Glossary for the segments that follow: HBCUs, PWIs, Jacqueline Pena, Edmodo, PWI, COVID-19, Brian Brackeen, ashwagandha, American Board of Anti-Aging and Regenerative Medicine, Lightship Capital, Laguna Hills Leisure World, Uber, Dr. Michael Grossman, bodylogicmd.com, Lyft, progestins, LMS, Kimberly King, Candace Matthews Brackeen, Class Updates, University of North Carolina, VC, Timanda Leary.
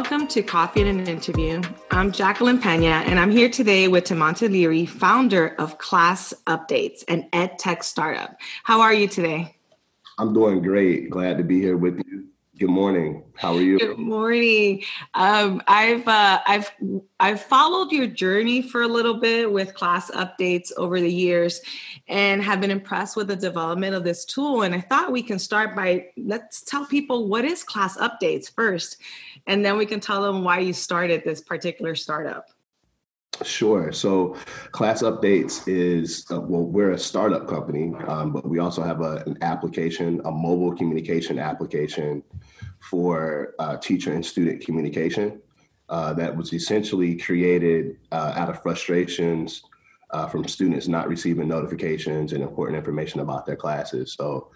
Welcome to Coffee and an Interview. I'm Jacqueline Pena, and I'm here today with Timanda Leary, founder of Class Updates, an ed tech startup. How are you today? I'm doing great. Glad to be here with you. Good morning. How are you? Good morning. I've followed your journey for a little bit with Class Updates over the years, and have been impressed with the development of this tool. And I thought we can start by let's tell people what is Class Updates first, and then we can tell them why you started this particular startup. Sure. So Class Updates is, we're a startup company, but we also have an application, a mobile communication application for teacher and student communication that was essentially created out of frustrations from students not receiving notifications and important information about their classes. So,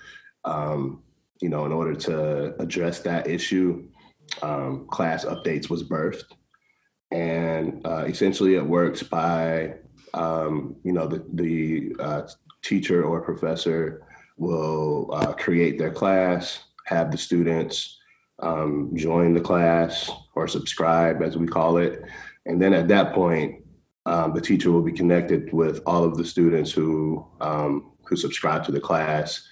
in order to address that issue, Class Updates was birthed. And essentially it works by, the teacher or professor will create their class, have the students join the class or subscribe, as we call it. And then at that point, the teacher will be connected with all of the students who subscribe to the class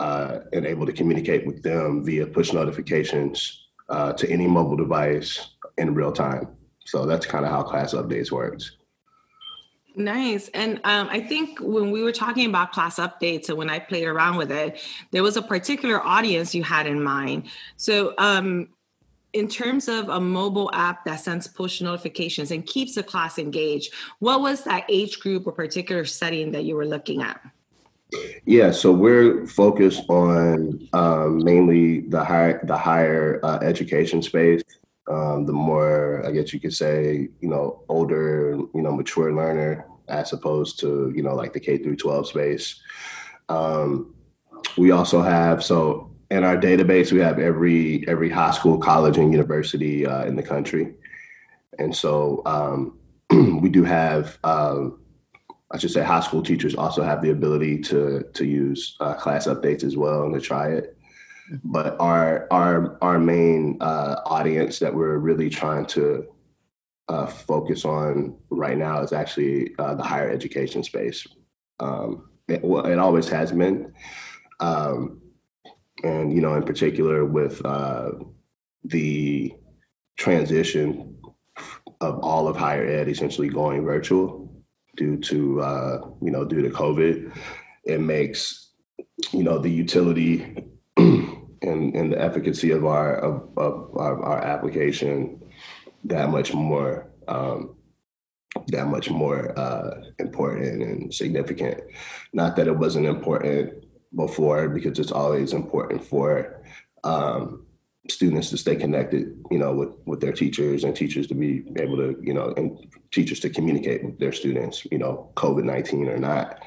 and able to communicate with them via push notifications to any mobile device in real time. So that's kind of how Class Updates works. Nice. And I think when we were talking about Class Updates and when I played around with it, there was a particular audience you had in mind. So in terms of a mobile app that sends push notifications and keeps the class engaged, what was that age group or particular setting that you were looking at? Yeah, so we're focused on mainly the higher education space. The more, I guess you could say, older, mature learner, as opposed to, like the K through 12 space. We also have, so in our database, we have every high school, college, and university in the country. And so we do have, I should say high school teachers also have the ability to use Class Updates as well and to try it. But our main audience that we're really trying to focus on right now is actually the higher education space. It always has been, and in particular with the transition of all of higher ed essentially going virtual due to COVID, it makes the utility and the efficacy of our application that much more important and significant. Not that it wasn't important before, because it's always important for students to stay connected, with their teachers, and teachers to be able to, and teachers to communicate with their students, COVID-19 or not.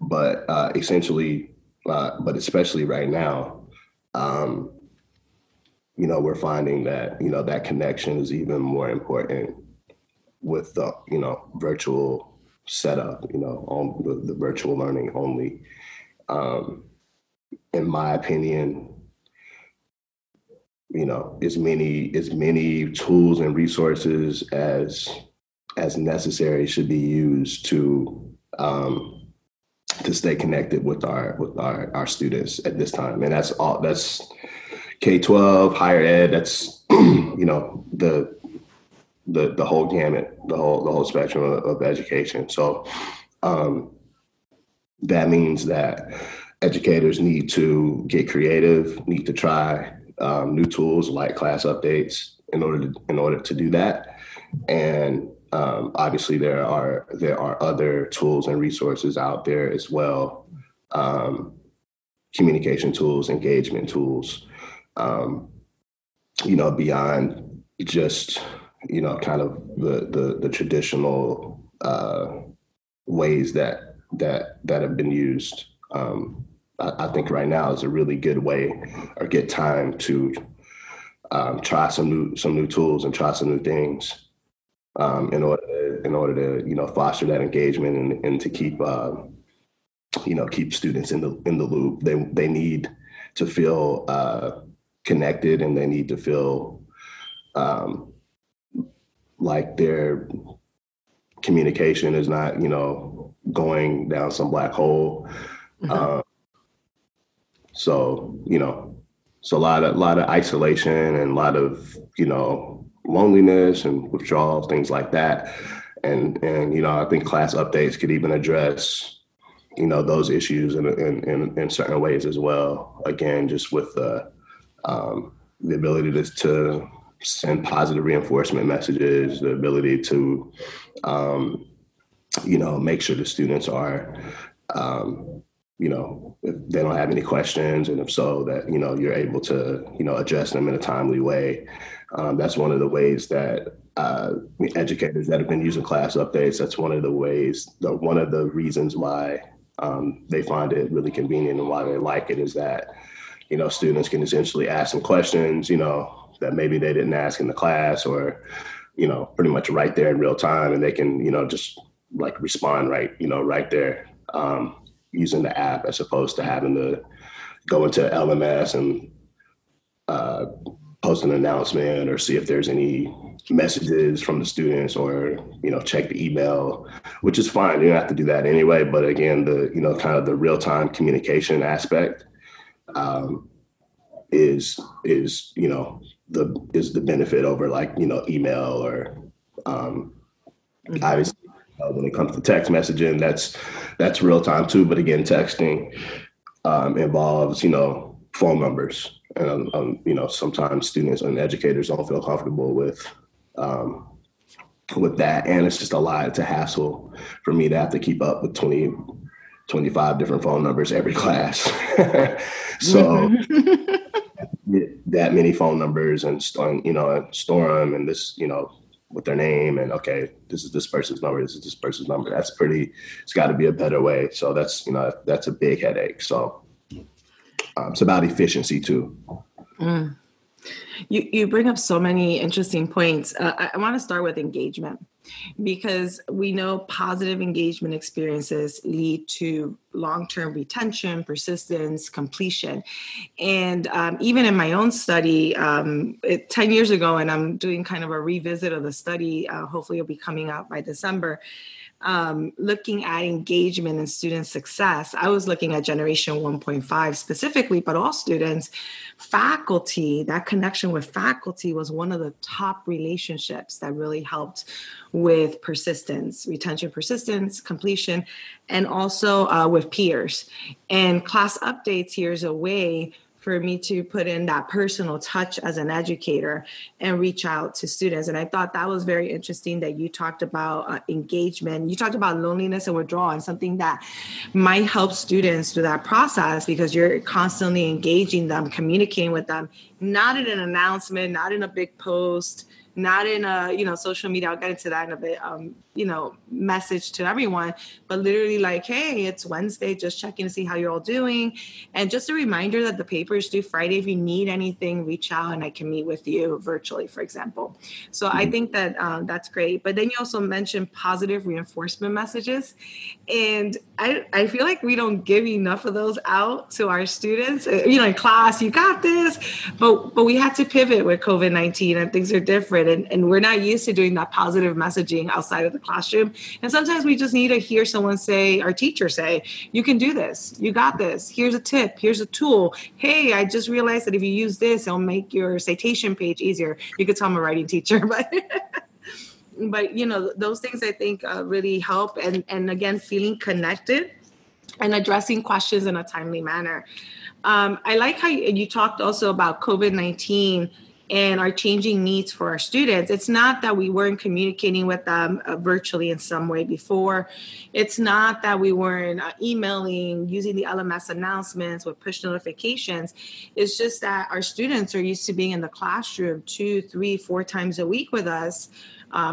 But especially right now, we're finding that, that connection is even more important with the, virtual setup, on the virtual learning only. In my opinion, as many tools and resources as necessary should be used to stay connected with our students at this time. And that's all, that's K-12, higher ed, that's, the whole gamut, the whole spectrum of education. So that means that educators need to get creative, need to try new tools like Class Updates in order to do that. And obviously, there are other tools and resources out there as well, communication tools, engagement tools, beyond just kind of the traditional ways that have been used. I think right now is a really good way or good time to try some new tools and try some new things. In order to foster that engagement and to keep keep students in the loop. They need to feel connected, and they need to feel like their communication is not, you know, going down some black hole. Mm-hmm. So, you know, it's a lot of isolation and a lot of, you know, loneliness and withdrawal, things like that. And you know, I think class updates could even address, you know, those issues in certain ways as well. Again, just with the ability to send positive reinforcement messages, the ability to, you know, make sure the students are, you know, if they don't have any questions, and if so, that, you know, you're able to, you know, address them in a timely way. That's one of the ways that educators that have been using class updates, that's one of the reasons why they find it really convenient and why they like it, is that, you know, students can essentially ask some questions, you know, that maybe they didn't ask in the class, or, you know, pretty much right there in real time, and they can, you know, just like respond right there using the app, as opposed to having to go into LMS and post an announcement or see if there's any messages from the students, or, you know, check the email, which is fine. You don't have to do that anyway. But again, the, you know, kind of the real time communication aspect is, you know, is the benefit over, like, you know, email or obviously when it comes to text messaging, that's real time too. But again, texting involves, you know, phone numbers. And, you know, sometimes students and educators don't feel comfortable with that. And it's just a lot. It's a hassle for me to have to keep up with 20, 25 different phone numbers every class. So that many phone numbers, and, you know, store them, and this, you know, with their name, and okay, this is this person's number, this is this person's number. That's pretty, it's gotta be a better way. So that's, you know, that's a big headache. So it's about efficiency too. Mm. You bring up so many interesting points. I want to start with engagement, because we know positive engagement experiences lead to long-term retention, persistence, completion. And even in my own study, 10 years ago, and I'm doing kind of a revisit of the study, hopefully it'll be coming out by December, looking at engagement and student success. I was looking at generation 1.5 specifically, but all students, faculty, that connection with faculty was one of the top relationships that really helped with persistence, retention, persistence, completion, and also with peers. And class updates, here's a way for me to put in that personal touch as an educator and reach out to students. And I thought that was very interesting that you talked about engagement. You talked about loneliness and withdrawal, and something that might help students through that process, because you're constantly engaging them, communicating with them, not in an announcement, not in a big post, not in a, you know, social media, I'll get into that in a bit, you know, message to everyone, but literally like, hey, it's Wednesday, just checking to see how you're all doing. And just a reminder that the paper is due Friday. If you need anything, reach out and I can meet with you virtually, for example. So I think that that's great. But then you also mentioned positive reinforcement messages. And I feel like we don't give enough of those out to our students. You know, in class, you got this, but we had to pivot with COVID-19 and things are different. And we're not used to doing that positive messaging outside of the classroom. And sometimes we just need to hear someone say, our teacher say, you can do this. You got this. Here's a tip. Here's a tool. Hey, I just realized that if you use this, it'll make your citation page easier. You could tell I'm a writing teacher, but... But, you know, those things I think really help. And again, feeling connected and addressing questions in a timely manner. I like how you talked also about COVID-19 and our changing needs for our students. It's not that we weren't communicating with them virtually in some way before. It's not that we weren't emailing, using the LMS announcements with push notifications. It's just that our students are used to being in the classroom 2, 3, 4 times a week with us,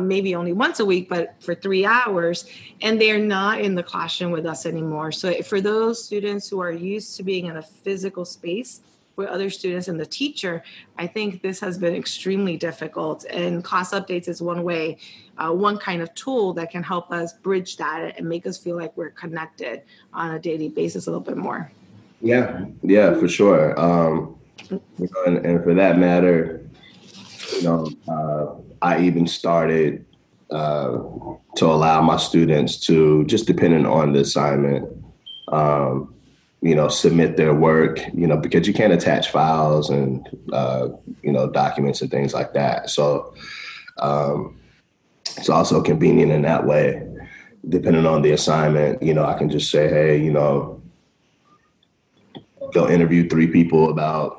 maybe only once a week, but for 3 hours, and they're not in the classroom with us anymore. So for those students who are used to being in a physical space with other students and the teacher, I think this has been extremely difficult. And class updates is one way, one kind of tool that can help us bridge that and make us feel like we're connected on a daily basis a little bit more. Yeah, for sure. You know, and for that matter, I even started to allow my students to, just depending on the assignment, submit their work, because you can't attach files and, documents and things like that. So it's also convenient in that way. Depending on the assignment, I can just say, hey, they'll interview three people about,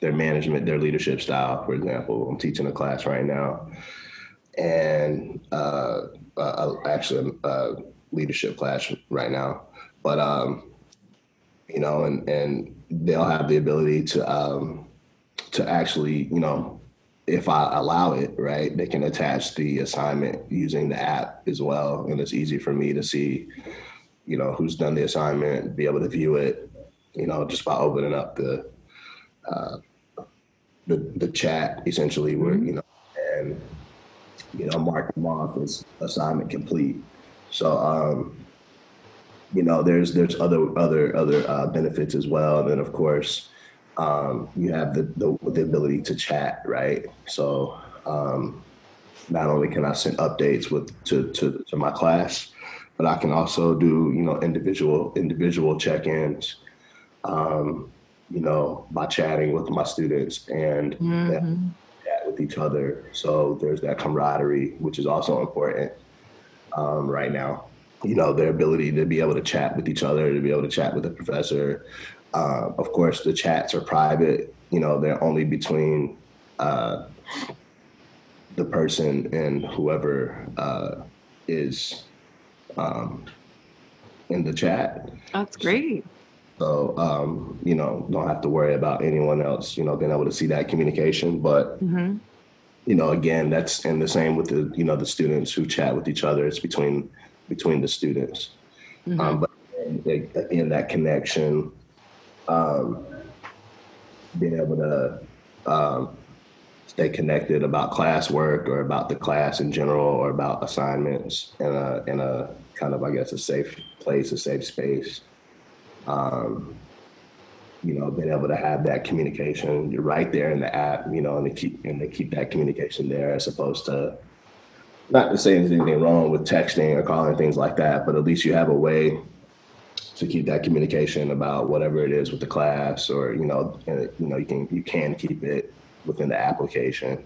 their management, their leadership style. For example, I'm teaching a class right now, and actually a leadership class right now. But, and they'll have the ability to actually, if I allow it, right, they can attach the assignment using the app as well. And it's easy for me to see, who's done the assignment, be able to view it, just by opening up the chat, essentially, where, and, mark them off as assignment complete. So, there's other benefits as well. And then, of course, you have the ability to chat, right? So not only can I send updates to my class, but I can also do individual check-ins, by chatting with my students and chat with each other. So there's that camaraderie, which is also important right now. Their ability to be able to chat with each other, to be able to chat with the professor. Of course, the chats are private. They're only between the person and whoever is in the chat. That's great. So, don't have to worry about anyone else, being able to see that communication. But, again, that's and the same with the, the students who chat with each other. It's between the students. But in that connection, being able to stay connected about classwork or about the class in general or about assignments in a kind of, a safe place, a safe space. Being able to have that communication, you're right there in the app, and to keep that communication there as opposed to, not to say anything wrong with texting or calling, things like that, but at least you have a way to keep that communication about whatever it is with the class, or you can keep it within the application.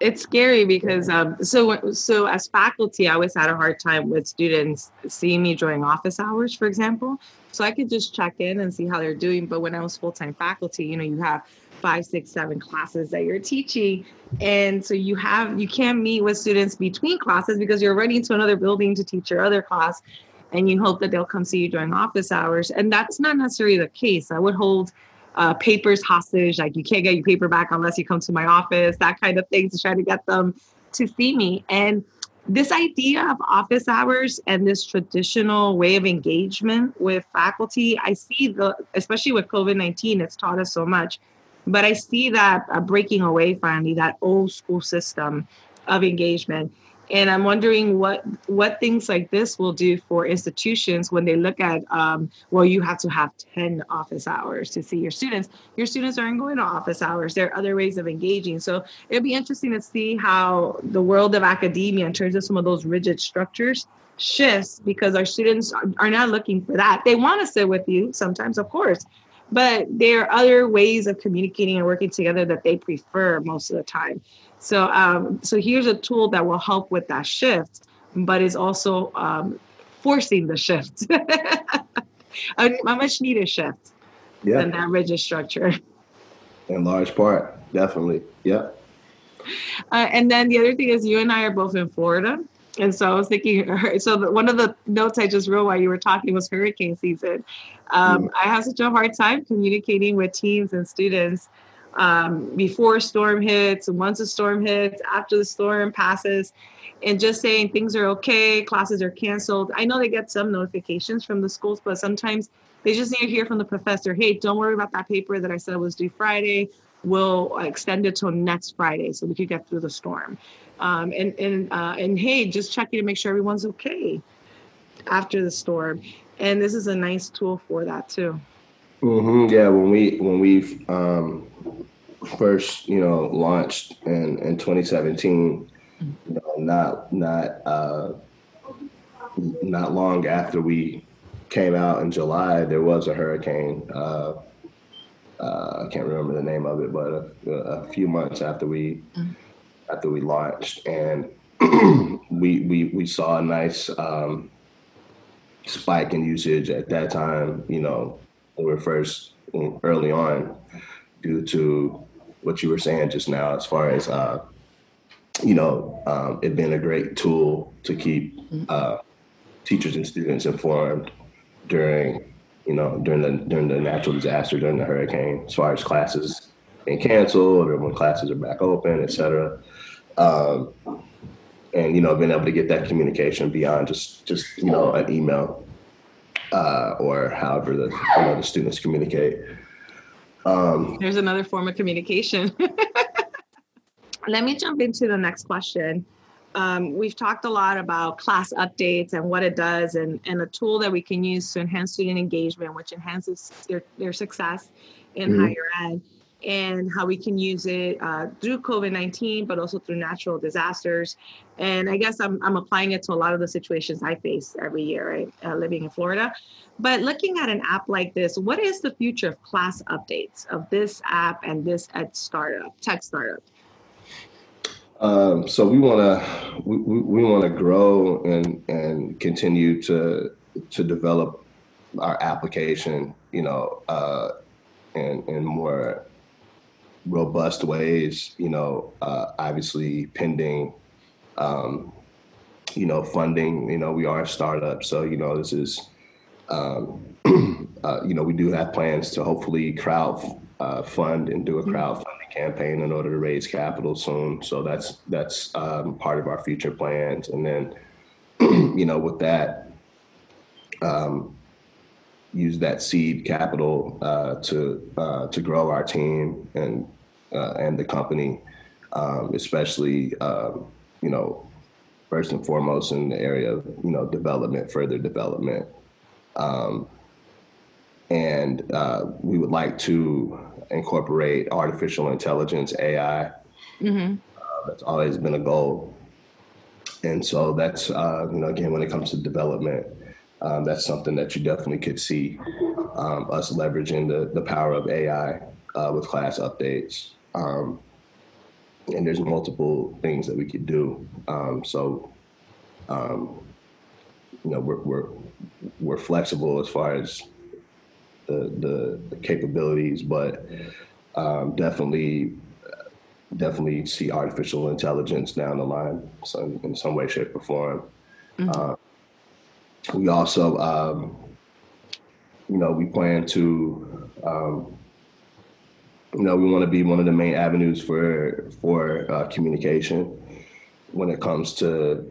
It's scary because so as faculty, I always had a hard time with students seeing me during office hours, for example. So I could just check in and see how they're doing. But when I was full-time faculty, you have 5, 6, 7 classes that you're teaching. And so you can't meet with students between classes because you're running to another building to teach your other class. And you hope that they'll come see you during office hours. And that's not necessarily the case. I would hold papers hostage, like you can't get your paper back unless you come to my office, that kind of thing, to try to get them to see me. And this idea of office hours and this traditional way of engagement with faculty, I see especially with COVID-19, it's taught us so much, but I see that breaking away finally, that old school system of engagement. And I'm wondering what things like this will do for institutions when they look at, you have to have 10 office hours to see your students. Your students aren't going to office hours. There are other ways of engaging. So it'll be interesting to see how the world of academia, in terms of some of those rigid structures, shifts, because our students are not looking for that. They want to sit with you sometimes, of course, but there are other ways of communicating and working together that they prefer most of the time. So so here's a tool that will help with that shift, but is also forcing the shift, a much needed shift than that rigid structure. In large part, definitely, yeah. And then the other thing is you and I are both in Florida. And so I was thinking, one of the notes I just wrote while you were talking was hurricane season. I have such a hard time communicating with teams and students before a storm hits, and once a storm hits, after the storm passes, and just saying things are okay, classes are canceled. I know they get some notifications from the schools, but sometimes they just need to hear from the professor, hey, don't worry about that paper that I said was due Friday. We'll extend it till next Friday so we could get through the storm. And hey, just checking to make sure everyone's okay after the storm. And this is a nice tool for that too. Yeah, when we first, launched in 2017, not long after we came out in July, there was a hurricane. I can't remember the name of it, but a few months after we launched, and we saw a nice spike in usage at that time. We were first early on, due to what you were saying just now, as far as it being a great tool to keep teachers and students informed during the natural disaster, during the hurricane, as far as classes being canceled or when classes are back open, et cetera. And being able to get that communication beyond just an email or however the students communicate. There's another form of communication. Let me jump into the next question. We've talked a lot about class updates and what it does, and a tool that we can use to enhance student engagement, which enhances their success in higher ed, and how we can use it through COVID-19, but also through natural disasters. And I guess I'm applying it to a lot of the situations I face every year, right? Living in Florida. But looking at an app like this, what is the future of class updates, of this app and this tech startup? So we want to grow and continue to develop our application, in more robust ways, obviously pending, funding. We are a startup, so, this is, we do have plans to hopefully crowdfund and do a crowdfunding campaign in order to raise capital soon. So that's part of our future plans. And then, with that, use that seed capital to grow our team and the company, especially first and foremost in the area of development. And we would like to incorporate artificial intelligence, AI. That's always been a goal, and so that's again, when it comes to development. That's something that you definitely could see us leveraging the power of AI with class updates. And there's multiple things that we could do. We're flexible as far as the capabilities, but definitely see artificial intelligence down the line, so in some way, shape, or form. We also, we plan to, we want to be one of the main avenues for communication when it comes to,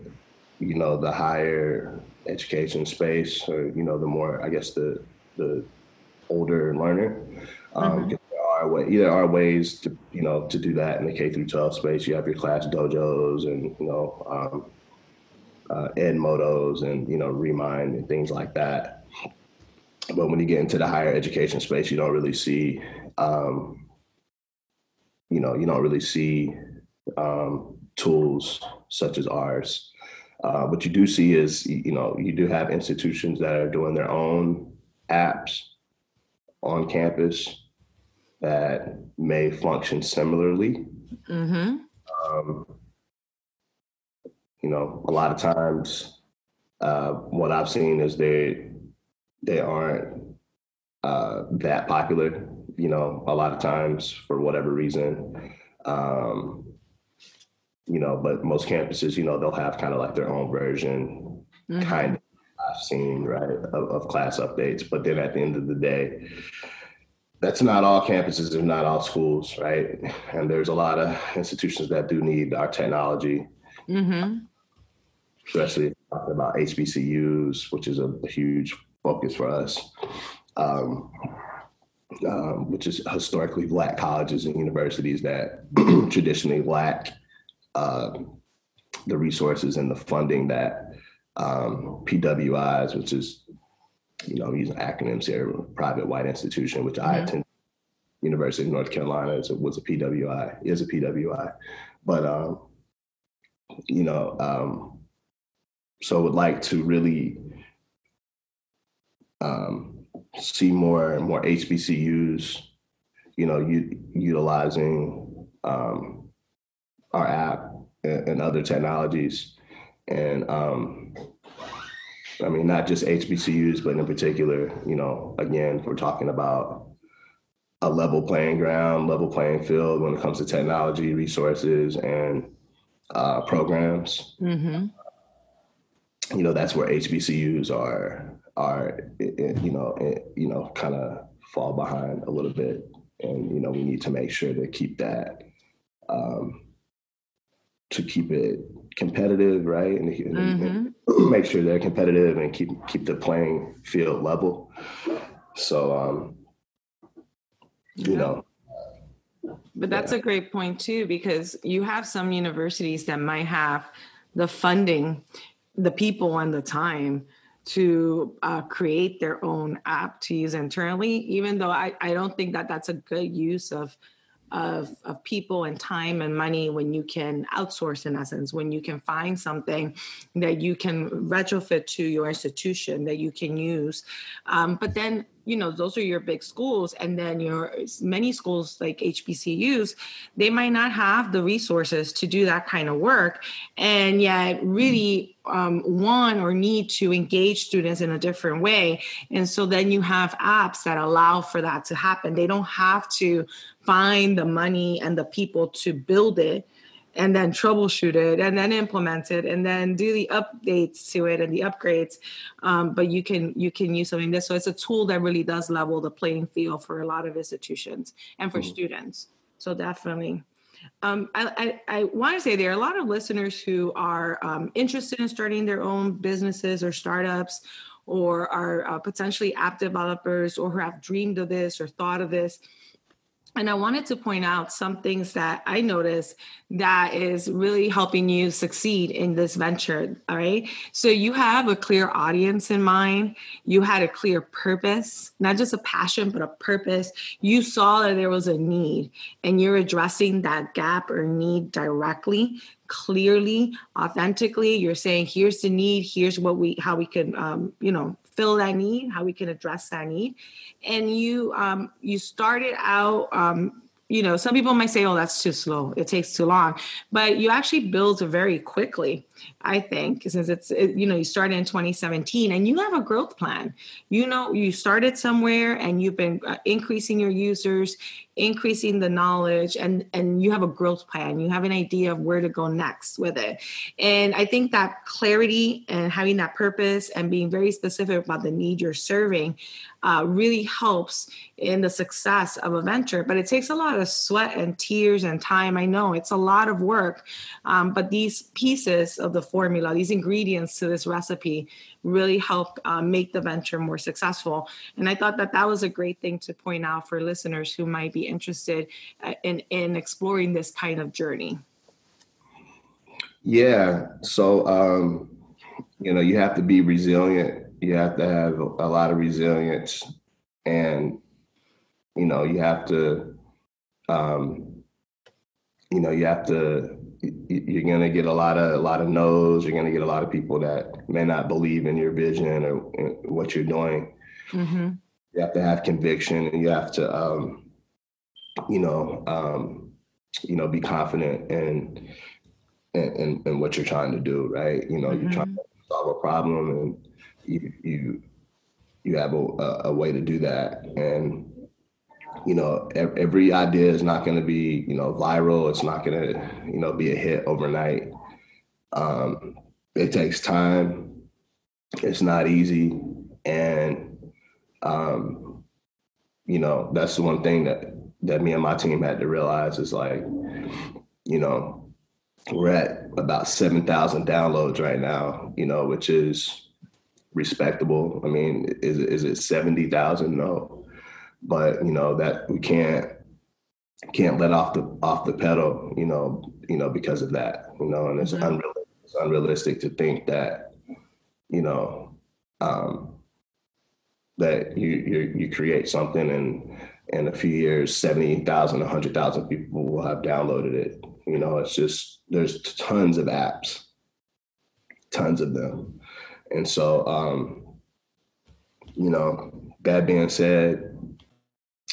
the higher education space, or, the more, I guess, the older learner. There are ways to, to do that in the K-12 space. You have your class dojos and, Edmodos and, Remind and things like that. But when you get into the higher education space, you don't really see, tools such as ours. What you do see is, you do have institutions that are doing their own apps on campus that may function similarly. A lot of times, what I've seen is they aren't that popular. A lot of times for whatever reason, But most campuses, they'll have kind of like their own version, kind of I've seen, right, of class updates. But then at the end of the day, that's not all campuses and not all schools, right? And there's a lot of institutions that do need our technology. Especially talking about HBCUs, which is a huge focus for us, which is historically Black colleges and universities that traditionally lack the resources and the funding that PWIs, which is, I'm using acronyms here, private white institution, which I attend, University of North Carolina was a PWI, is a PWI. But, so would like to really see more and more HBCUs, utilizing our app and other technologies. And I mean, not just HBCUs, but in particular, again, we're talking about a level playing ground, level playing field when it comes to technology, resources, and programs. Mm-hmm. That's where HBCUs are kind of fall behind a little bit. And, we need to make sure to keep that, to keep it competitive, right? And, and make sure they're competitive and keep the playing field level. So, But that's a great point too, because you have some universities that might have the funding, the people, and the time to create their own app to use internally, even though I don't think that that's a good use of people and time and money when you can outsource, in essence, when you can find something that you can retrofit to your institution that you can use. But then, those are your big schools. And then your many schools like HBCUs, they might not have the resources to do that kind of work. And yet really want or need to engage students in a different way. And so then you have apps that allow for that to happen. They don't have to find the money and the people to build it and then troubleshoot it and then implement it and then do the updates to it and the upgrades. But you can use something like this. So it's a tool that really does level the playing field for a lot of institutions and for students. So definitely. I want to say there are a lot of listeners who are interested in starting their own businesses or startups, or are potentially app developers, or who have dreamed of this or thought of this. And I wanted to point out some things that I noticed that is really helping you succeed in this venture, all right? So you have a clear audience in mind. You had a clear purpose, not just a passion, but a purpose. You saw that there was a need, and you're addressing that gap or need directly, clearly, authentically. You're saying, here's the need, here's how we can, fill that need, how we can address that need. And you started out, some people might say, oh, that's too slow, it takes too long, but you actually built very quickly, I think, since you started in 2017 and you have a growth plan. You started somewhere and you've been increasing your users, increasing the knowledge, and you have a growth plan. You have an idea of where to go next with it. And I think that clarity and having that purpose and being very specific about the need you're serving really helps in the success of a venture. But it takes a lot of sweat and tears and time. I know it's a lot of work, but these pieces of the formula, these ingredients to this recipe, really help make the venture more successful. And I thought that was a great thing to point out for listeners who might be interested in exploring this kind of journey. Yeah. So, you have to be resilient. You have to have a lot of resilience, and, you have to, you're going to get a lot of no's. You're going to get a lot of people that may not believe in your vision or what you're doing. Mm-hmm. You have to have conviction, and you have to, be confident in what you're trying to do. Right. You're trying to solve a problem, and you have a way to do that. And, every idea is not going to be, viral. It's not going to, be a hit overnight. It takes time. It's not easy. And, that's the one thing that me and my team had to realize is we're at about 7,000 downloads right now, which is respectable. I mean, is it 70,000? No. But that we can't let off the pedal, because of that, and it's unrealistic to think that, that you create something and in a few years, 70,000, 100,000 people will have downloaded it. You know, it's just, there's tons of apps, tons of them. And so, you know, that being said,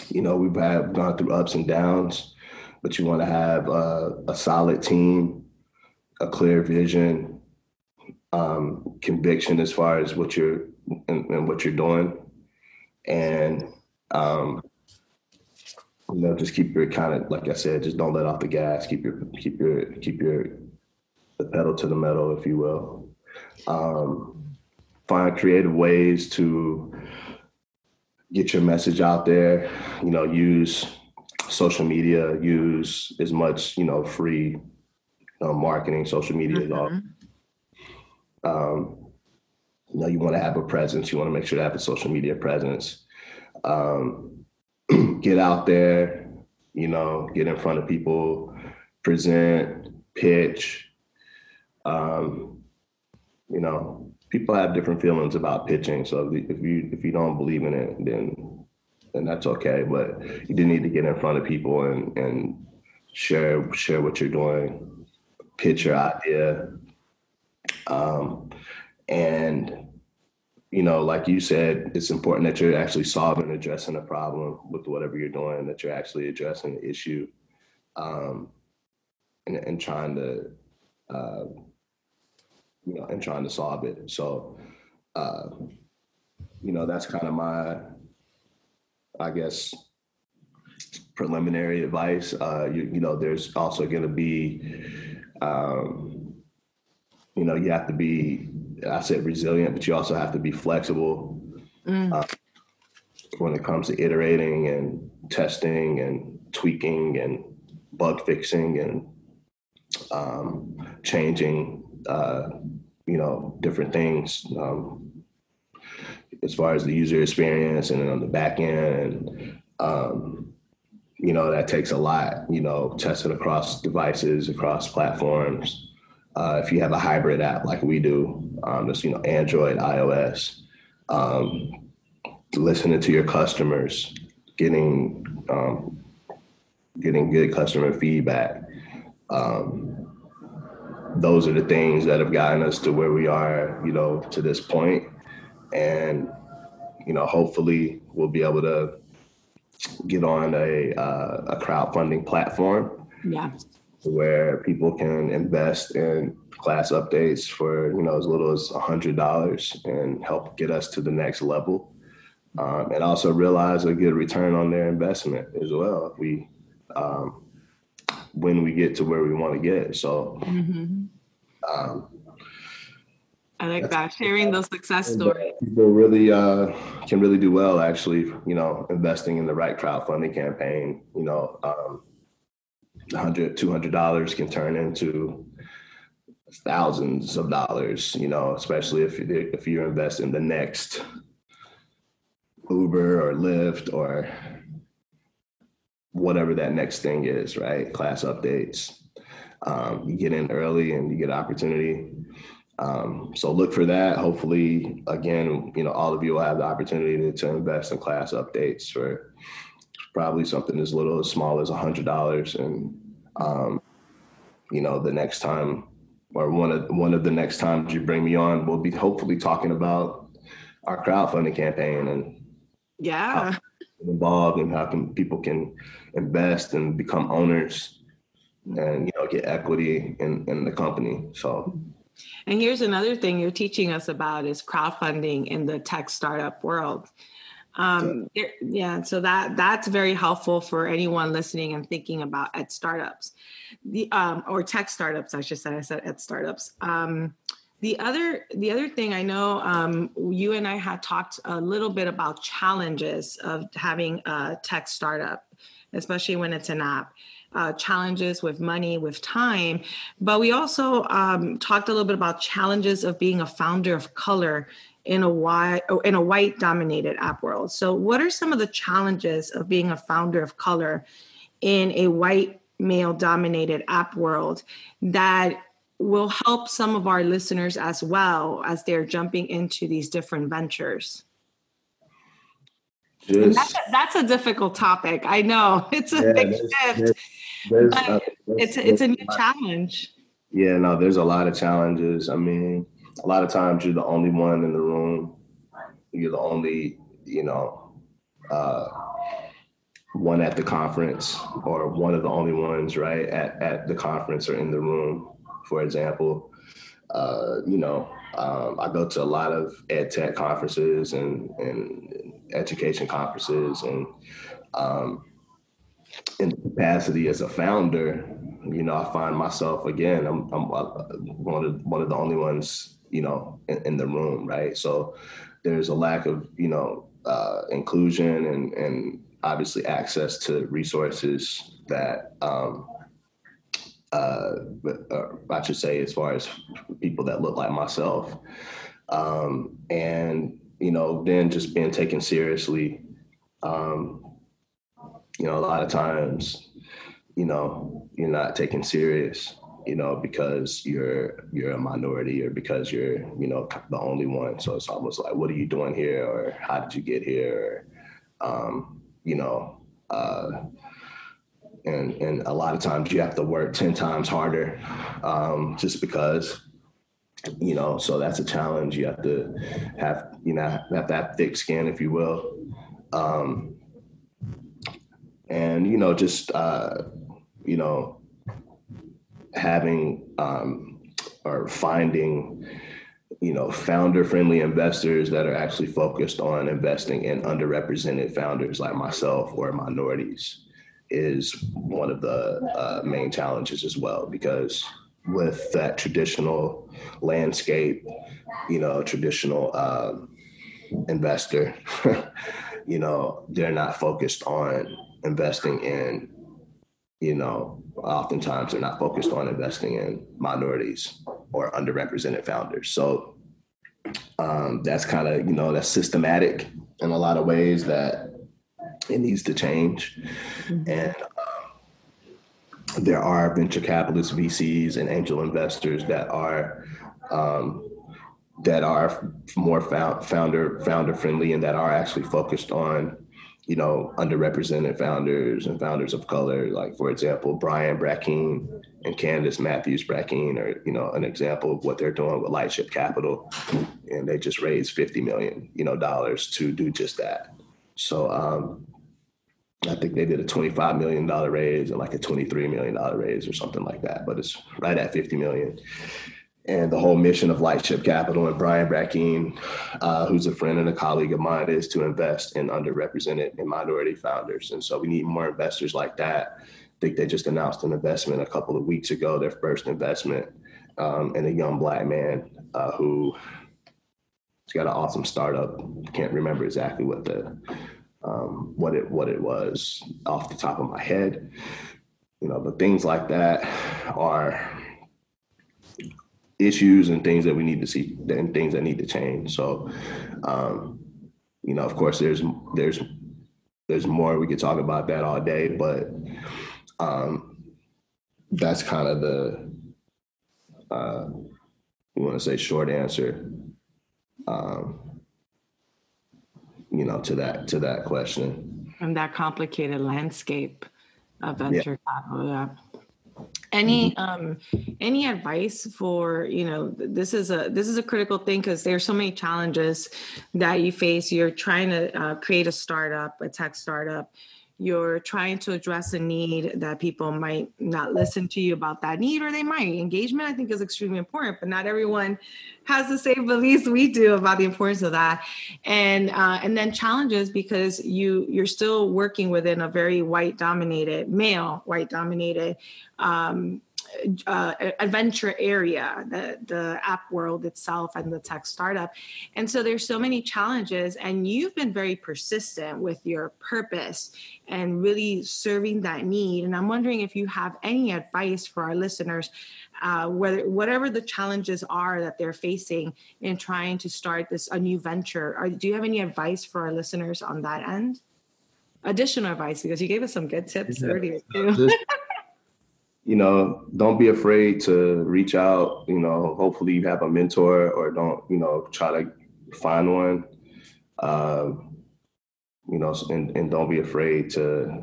you know, we've gone through ups and downs, but you want to have a solid team, a clear vision, conviction as far as what you're and what you're doing, and you know, just keep your kind of, like I said, just don't let off the gas. Keep the pedal to the metal, if you will. Find creative ways to get your message out there. You know, use social media. Use as much, you know, free marketing, social media. You know, you want to have a presence. You want to make sure to have a social media presence. Get out there, you know, get in front of people, present, pitch. You know, people have different feelings about pitching. So if you don't believe in it, then that's okay. But you do need to get in front of people and share what you're doing, pitch your idea. And, you know, like you said, it's important that you're actually solving and addressing a problem with whatever you're doing, that you're actually addressing the issue, and trying to, you know, and trying to solve it. So, you know, that's kind of my, I guess, preliminary advice. You know, there's also going to be, you know, you have to be, I said resilient, but you also have to be flexible when it comes to iterating and testing and tweaking and bug fixing and changing, you know, different things as far as the user experience and then on the back end. You know, that takes a lot, you know, testing across devices, across platforms. If you have a hybrid app like we do, just, you know, Android, iOS, listening to your customers, getting good customer feedback. Those are the things that have gotten us to where we are, you know, to this point. And, you know, hopefully we'll be able to get on a crowdfunding platform. Yeah. Where people can invest in Class Updates for, you know, as little as $100 and help get us to the next level, and also realize a good return on their investment as well. We, when we get to where we want to get, so. Mm-hmm. I like that, sharing those success stories. People really can really do well, actually. You know, investing in the right crowdfunding campaign. You know. $100, $200 can turn into thousands of dollars, you know, especially if you invest in the next Uber or Lyft or whatever that next thing is, right? Class Updates. You get in early and you get opportunity. So look for that. Hopefully, again, you know, all of you will have the opportunity to invest in Class Updates for probably something as little, as small as $100. And, you know, the next time or one of the next times you bring me on, we'll be hopefully talking about our crowdfunding campaign and yeah, involved and how can people can invest and become owners and, you know, get equity in the company. So. And here's another thing you're teaching us about is crowdfunding in the tech startup world. So that's very helpful for anyone listening and thinking about at startups, or tech startups, I should say. I said at startups. The other thing I know, you and I had talked a little bit about challenges of having a tech startup, especially when it's an app. Challenges with money, with time, but we also talked a little bit about challenges of being a founder of color in a white dominated app world. So what are some of the challenges of being a founder of color in a white male dominated app world that will help some of our listeners as well as they're jumping into these different ventures? That's a difficult topic. I know it's a big shift. It's a new challenge. Yeah, no, there's a lot of challenges. I mean, a lot of times you're the only one in the room. You're the only, one at the conference, or one of the only ones, right, at the conference or in the room, for example. I go to a lot of ed tech conferences and education conferences, and in capacity as a founder, I find myself, again, I'm one of the only ones, in the room, right? So there's a lack of, inclusion and obviously access to resources that, I should say, as far as people that look like myself. Then just being taken seriously, a lot of times, you're not taken serious, because you're a minority, or because you're, the only one. So it's almost like, what are you doing here? Or how did you get here? Or, and a lot of times you have to work 10 times harder, just because, so that's a challenge. You have to have, that thick skin, if you will. Finding, founder-friendly investors that are actually focused on investing in underrepresented founders like myself or minorities is one of the main challenges as well, because with that traditional landscape, traditional investor, they're not focused on investing in, oftentimes they're not focused on investing in minorities or underrepresented founders. So that's kind of, that's systematic in a lot of ways that it needs to change. Mm-hmm. And there are venture capitalists, VCs, and angel investors that are more founder friendly, and that are actually focused on, underrepresented founders and founders of color. Like, for example, Brian Brackeen and Candace Matthews Brackeen are, an example of what they're doing with Lightship Capital. And they just raised $50 million, dollars to do just that. So I think they did a $25 million raise and like a $23 million raise or something like that, but it's right at $50 million. And the whole mission of Lightship Capital and Brian Brackeen, who's a friend and a colleague of mine, is to invest in underrepresented and minority founders. And so we need more investors like that. I think they just announced an investment a couple of weeks ago, their first investment, in a young black man who's got an awesome startup. Can't remember exactly what the what it was off the top of my head, but things like that are issues and things that we need to see and things that need to change. So, of course, there's more. We could talk about that all day, but that's kind of the short answer, to that question. From that complicated landscape of venture capital. Yeah. Any advice for, this is a critical thing, because there's so many challenges that you face. You're trying to create a startup, a tech startup. You're trying to address a need that people might not listen to you about that need, or they might. Engagement, I think, is extremely important, but not everyone has the same beliefs we do about the importance of that. And then challenges, because you're still working within a very white dominated adventure area, the app world itself and the tech startup. And so there's so many challenges, and you've been very persistent with your purpose and really serving that need. And I'm wondering if you have any advice for our listeners, whatever the challenges are that they're facing in trying to start a new venture. Do you have any advice for our listeners on that end? Additional advice, because you gave us some good tips earlier too. Don't be afraid to reach out. Hopefully you have a mentor, or don't, try to find one. you know, and don't be afraid to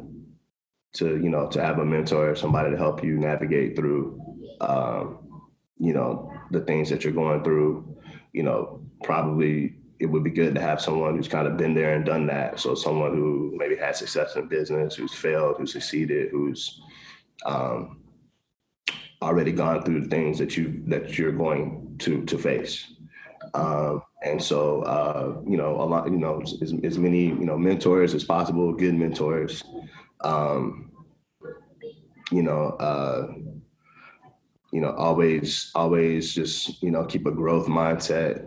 have a mentor or somebody to help you navigate through, you know, the things that you're going through. You know, probably it would be good to have someone who's kind of been there and done that. So someone who maybe had success in business, who's failed, who succeeded, who's already gone through the things that you're going to face. And so, you know, a lot, you know, as many, you know, mentors as possible, good mentors, you know, always just, you know, keep a growth mindset,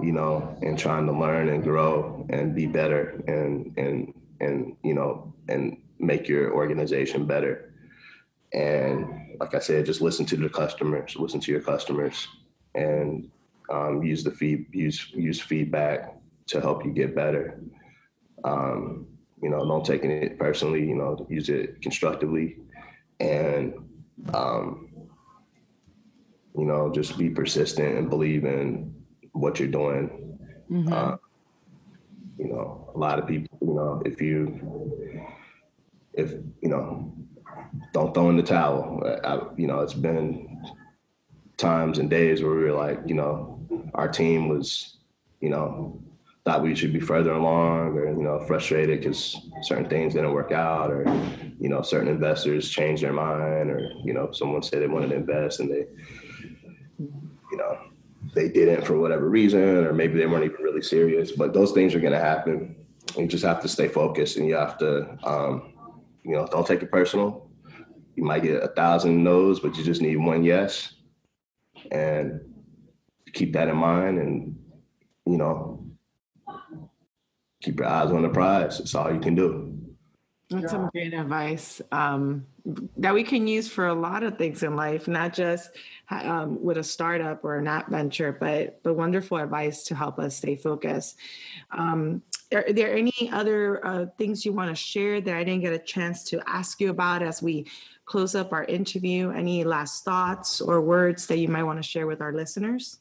you know, and trying to learn and grow and be better and, you know, and make your organization better. And like I said, just listen to the customers, listen to your customers, and use feedback to help you get better. You know, don't take it personally, you know, use it constructively, and, you know, just be persistent and believe in what you're doing. Mm-hmm. You know, a lot of people, you know, if you know, don't throw in the towel. You know, it's been times and days where we were like, you know, our team was, you know, thought we should be further along, or, you know, frustrated because certain things didn't work out, or, you know, certain investors changed their mind, or, you know, someone said they wanted to invest and they, you know, they didn't for whatever reason, or maybe they weren't even really serious. But those things are going to happen. You just have to stay focused, and you have to, you know, don't take it personal. You might get 1,000 no's, but you just need one yes. And keep that in mind, and, you know, keep your eyes on the prize. That's all you can do. That's some great advice that we can use for a lot of things in life, not just with a startup or not venture, but wonderful advice to help us stay focused. Are there any other things you want to share that I didn't get a chance to ask you about as we close up our interview? Any last thoughts or words that you might want to share with our listeners?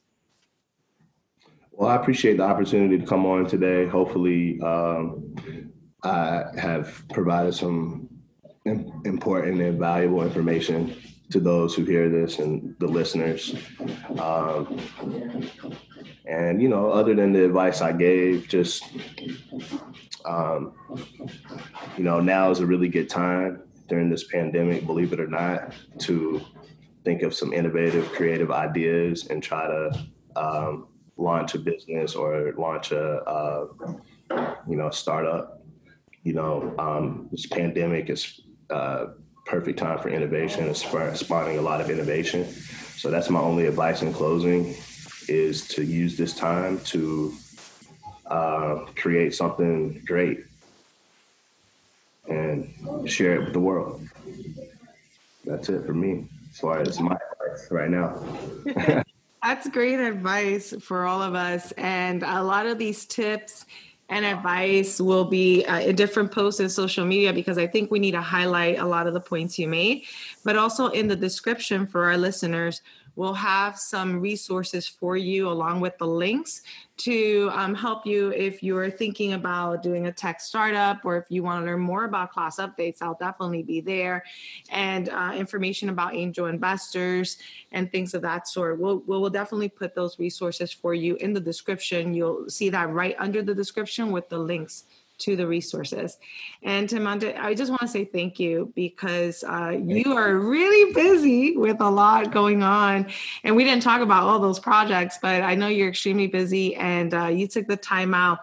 Well, I appreciate the opportunity to come on today. Hopefully, I have provided some important and valuable information to those who hear this and the listeners. And, you know, other than the advice I gave, just, you know, now is a really good time during this pandemic, believe it or not, to think of some innovative, creative ideas and try to launch a business or launch a startup. You know, this pandemic is perfect time for innovation. It's spawning a lot of innovation. So that's my only advice in closing, is to use this time to create something great and share it with the world. That's it for me, as far as my advice right now. That's great advice for all of us. And a lot of these tips and advice will be in different posts in social media, because I think we need to highlight a lot of the points you made. But also in the description for our listeners, we'll have some resources for you along with the links to help you if you're thinking about doing a tech startup, or if you want to learn more about Class Updates. I'll definitely be there, and information about angel investors and things of that sort. We'll definitely put those resources for you in the description. You'll see that right under the description with the links to the resources. And Timanda, I just want to say thank you, because you are really busy with a lot going on. And we didn't talk about all those projects, but I know you're extremely busy, and you took the time out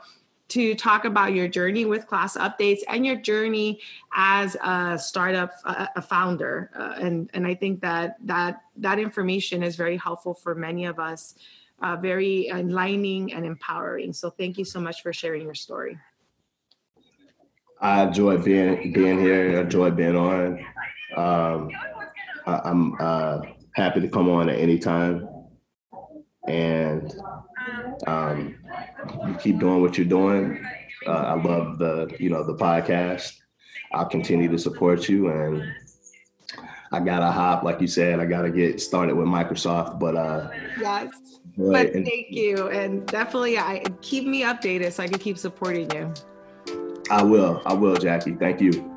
to talk about your journey with Class Updates and your journey as a startup, a founder. And I think that information is very helpful for many of us, very enlightening and empowering. So thank you so much for sharing your story. I enjoy being here. I enjoy being on. I'm happy to come on at any time. And you keep doing what you're doing. I love the podcast. I'll continue to support you. And I gotta hop, like you said. I gotta get started with Microsoft. But yes. But thank you, and definitely keep me updated so I can keep supporting you. I will, Jackie. Thank you.